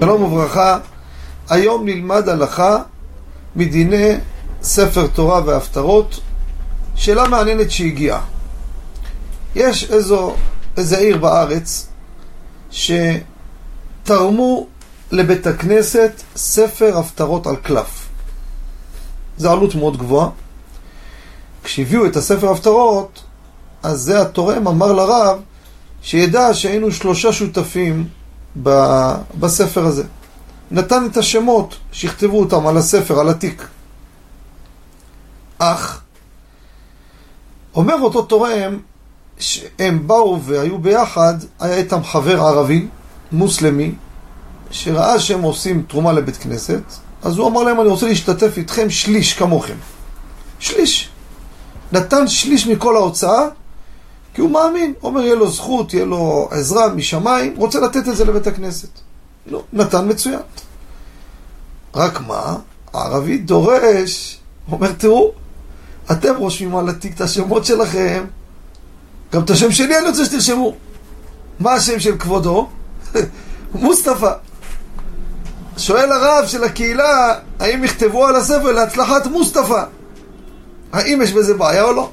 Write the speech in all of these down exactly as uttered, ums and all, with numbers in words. שלום וברכה, היום נלמד הלכה מדיני ספר תורה והפטרות. שאלה מעניינת שהגיעה. יש איזו, איזו עיר בארץ שתרמו לבית הכנסת ספר הפטרות על קלף. זו עלות מאוד גבוהה. כשהביאו את הספר הפטרות, אז זה התורם אמר לרב שידע שהיינו שלושה שותפים בספר הזה. נתן את השמות שכתבו אותם על הספר, על התיק. אך אומר אותו תורם שהם באו והיו ביחד, היה איתם חבר ערבי מוסלמי שראה שהם עושים תרומה לבית כנסת, אז הוא אמר להם, אני רוצה להשתתף איתכם שליש כמוכם. שליש. נתן שליש מכל ההוצאה, כי הוא מאמין, אומר יהיה לו זכות, יהיה לו עזרה משמיים, רוצה לתת את זה לבית הכנסת. לא, נתן מצוין. רק מה? הערבי דורש, אומר תראו, אתם רושמים על התיק את השמות שלכם, גם את השם שלי אני רוצה שתרשמו. מה השם של כבודו? מוסטפא. שואל הרב של הקהילה, האם יכתבו על הספר להצלחת מוסטפא? האם יש בזה בעיה או לא?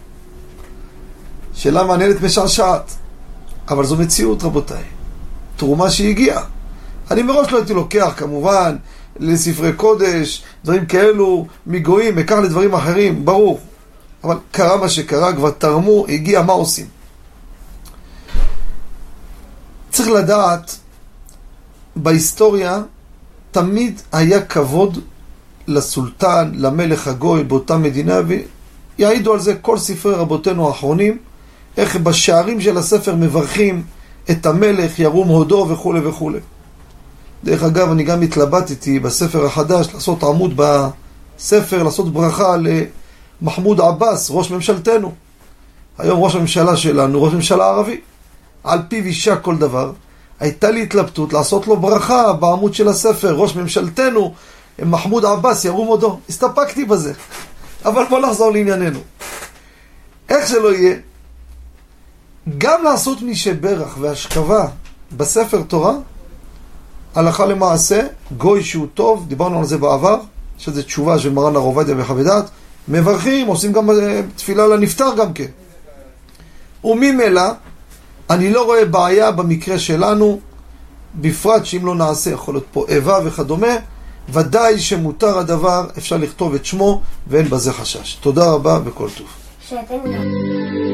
שאלה מעניינת משעשעת, אבל זו מציאות רבותיי, תרומה שהגיעה. אני מראש לא הייתי לוקח כמובן לספרי קודש, דברים כאלו מגויים, מכך לדברים אחרים, ברור, אבל קרה מה שקרה, כבר תרמו, הגיע, מה עושים? צריך לדעת, בהיסטוריה תמיד היה כבוד לסולטן, למלך הגוי באותה מדינה, ויעידו על זה כל ספרי רבותינו האחרונים, איך בשערים של הספר מברכים את המלך, ירום הודו וכו' וכו'. דרך אגב, אני גם התלבטתי בספר החדש לעשות עמוד בספר, לעשות ברכה למחמוד עבאס, ראש ממשלתנו. היום ראש הממשלה שלנו, ראש ממשלה ערבי. על פיו אישה כל דבר. הייתה לי התלבטות לעשות לו ברכה בעמוד של הספר, ראש ממשלתנו, מחמוד עבאס, ירום הודו. הסתפקתי בזה. אבל בוא נחזור לענייננו. איך שלא יהיה, גם לעשות מישה ברח והשכבה בספר תורה, הלכה למעשה, גוי שהוא טוב, דיברנו על זה בעבר, יש איזו תשובה של מרן הרב עובדיה בחבדת, מברכים, עושים גם תפילה לנפטר גם כן. וממילא, אני לא רואה בעיה במקרה שלנו, בפרט שאם לא נעשה, יכול להיות פה איבה וכדומה, ודאי שמותר הדבר, אפשר לכתוב את שמו, ואין בזה חשש. תודה רבה וכל טוב.